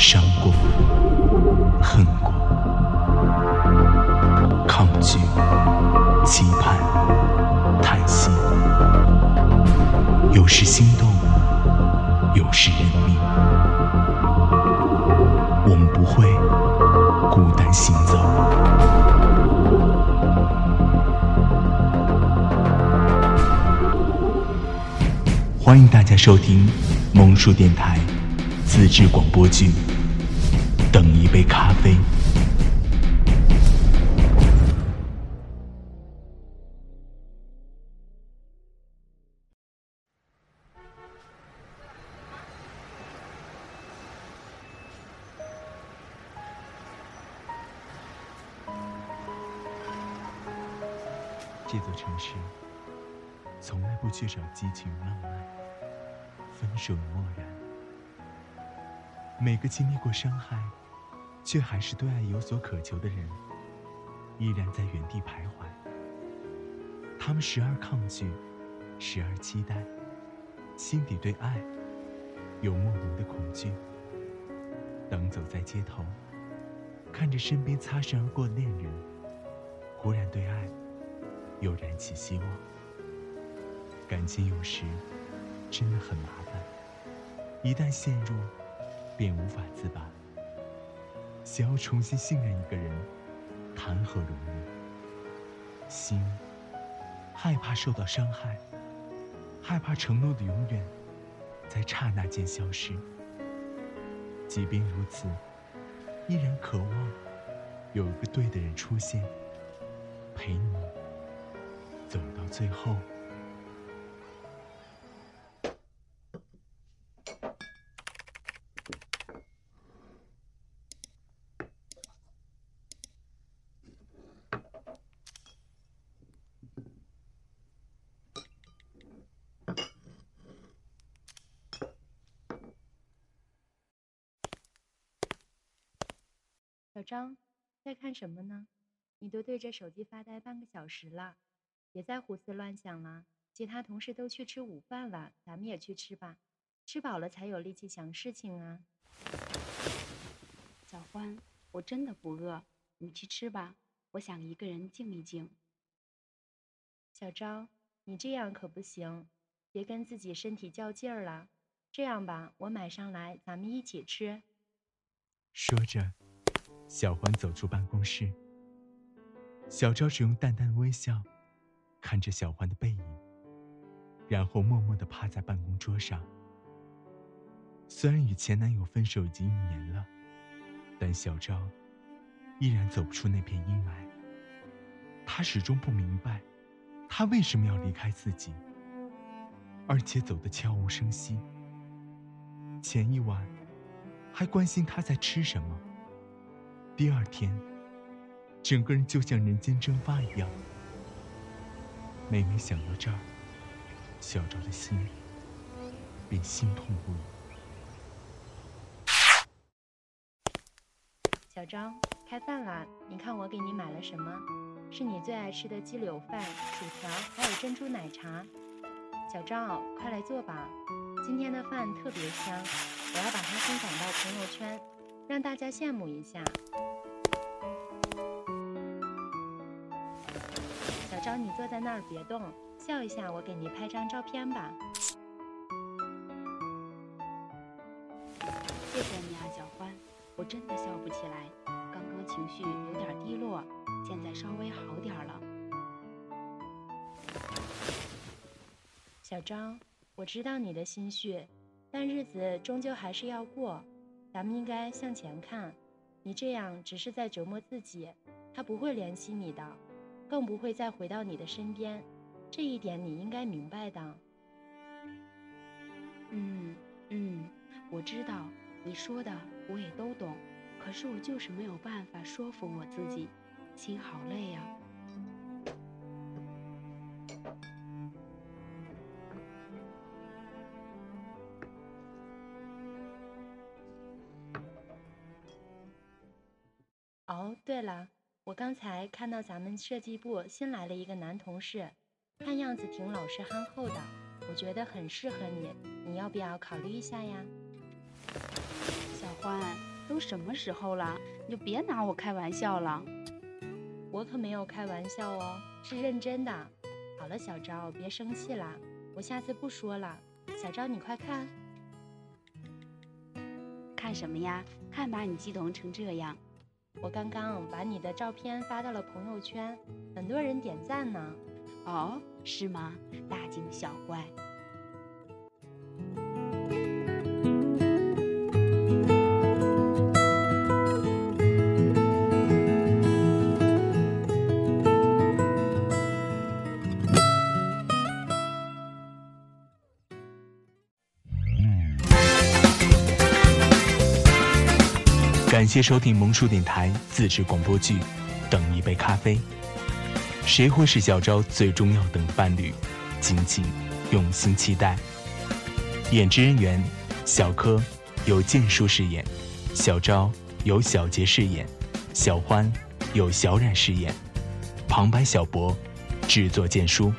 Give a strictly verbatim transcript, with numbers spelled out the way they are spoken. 伤过、恨过、抗拒、期盼、叹息，有时心动，有时认命。我们不会孤单行走。欢迎大家收听萌叔电台自制广播剧《等一杯咖啡》。这座城市从来不缺少激情浪漫，分手与漠然。每个经历过伤害，却还是对爱有所渴求的人，依然在原地徘徊。他们时而抗拒，时而期待，心底对爱有莫名的恐惧。当走在街头，看着身边擦身而过的恋人，忽然对爱又燃起希望。感情有时真的很麻烦，一旦陷入便无法自拔。想要重新信任一个人，谈何容易？心害怕受到伤害，害怕承诺的永远在刹那间消失。即便如此，依然渴望有一个对的人出现，陪你走到最后。小张，在看什么呢？你都对着手机发呆半个小时了，别再胡思乱想了。其他同事都去吃午饭了，咱们也去吃吧，吃饱了才有力气想事情啊。小欢，我真的不饿，你去吃吧，我想一个人静一静。小张，你这样可不行，别跟自己身体较劲儿了。这样吧，我买上来，咱们一起吃。说着，小欢走出办公室，小昭只用淡淡微笑看着小欢的背影，然后默默地趴在办公桌上。虽然与前男友分手已经一年了，但小昭依然走不出那片阴霾。她始终不明白，她为什么要离开自己，而且走得悄无声息。前一晚还关心她在吃什么，第二天整个人就像人间蒸发一样。每每想到这儿，小昭的心便心痛不已。小张，开饭啦，你看我给你买了什么，是你最爱吃的鸡柳饭、薯条，还有珍珠奶茶。小张，快来坐吧，今天的饭特别香，我要把它分享到朋友圈，让大家羡慕一下。小昭，你坐在那儿别动，笑一下，我给你拍张照片吧。谢谢你啊，小欢，我真的笑不起来，刚刚情绪有点低落，现在稍微好点了。小张，我知道你的心绪，但日子终究还是要过，咱们应该向前看，你这样只是在折磨自己，他不会怜惜你的，更不会再回到你的身边，这一点你应该明白的。嗯嗯，我知道你说的，我也都懂，可是我就是没有办法说服我自己，心好累啊。哦，对了，我刚才看到咱们设计部新来了一个男同事，看样子挺老实憨厚的，我觉得很适合你，你要不要考虑一下呀？小小欢，都什么时候了，你就别拿我开玩笑了。我可没有开玩笑哦，是认真的。好了，小昭，别生气啦，我下次不说了。小昭，你快看。看什么呀？看把你激动成这样。我刚刚把你的照片发到了朋友圈，很多人点赞呢。哦，是吗？大惊小怪。 感谢收听萌叔电台自制广播剧《等一杯咖啡》。谁会是小昭最终要等伴侣？敬请用心期待。演职人员：小柯由建叔饰演，小昭由小杰饰演，小欢由小冉饰演，旁白小博，制作建叔。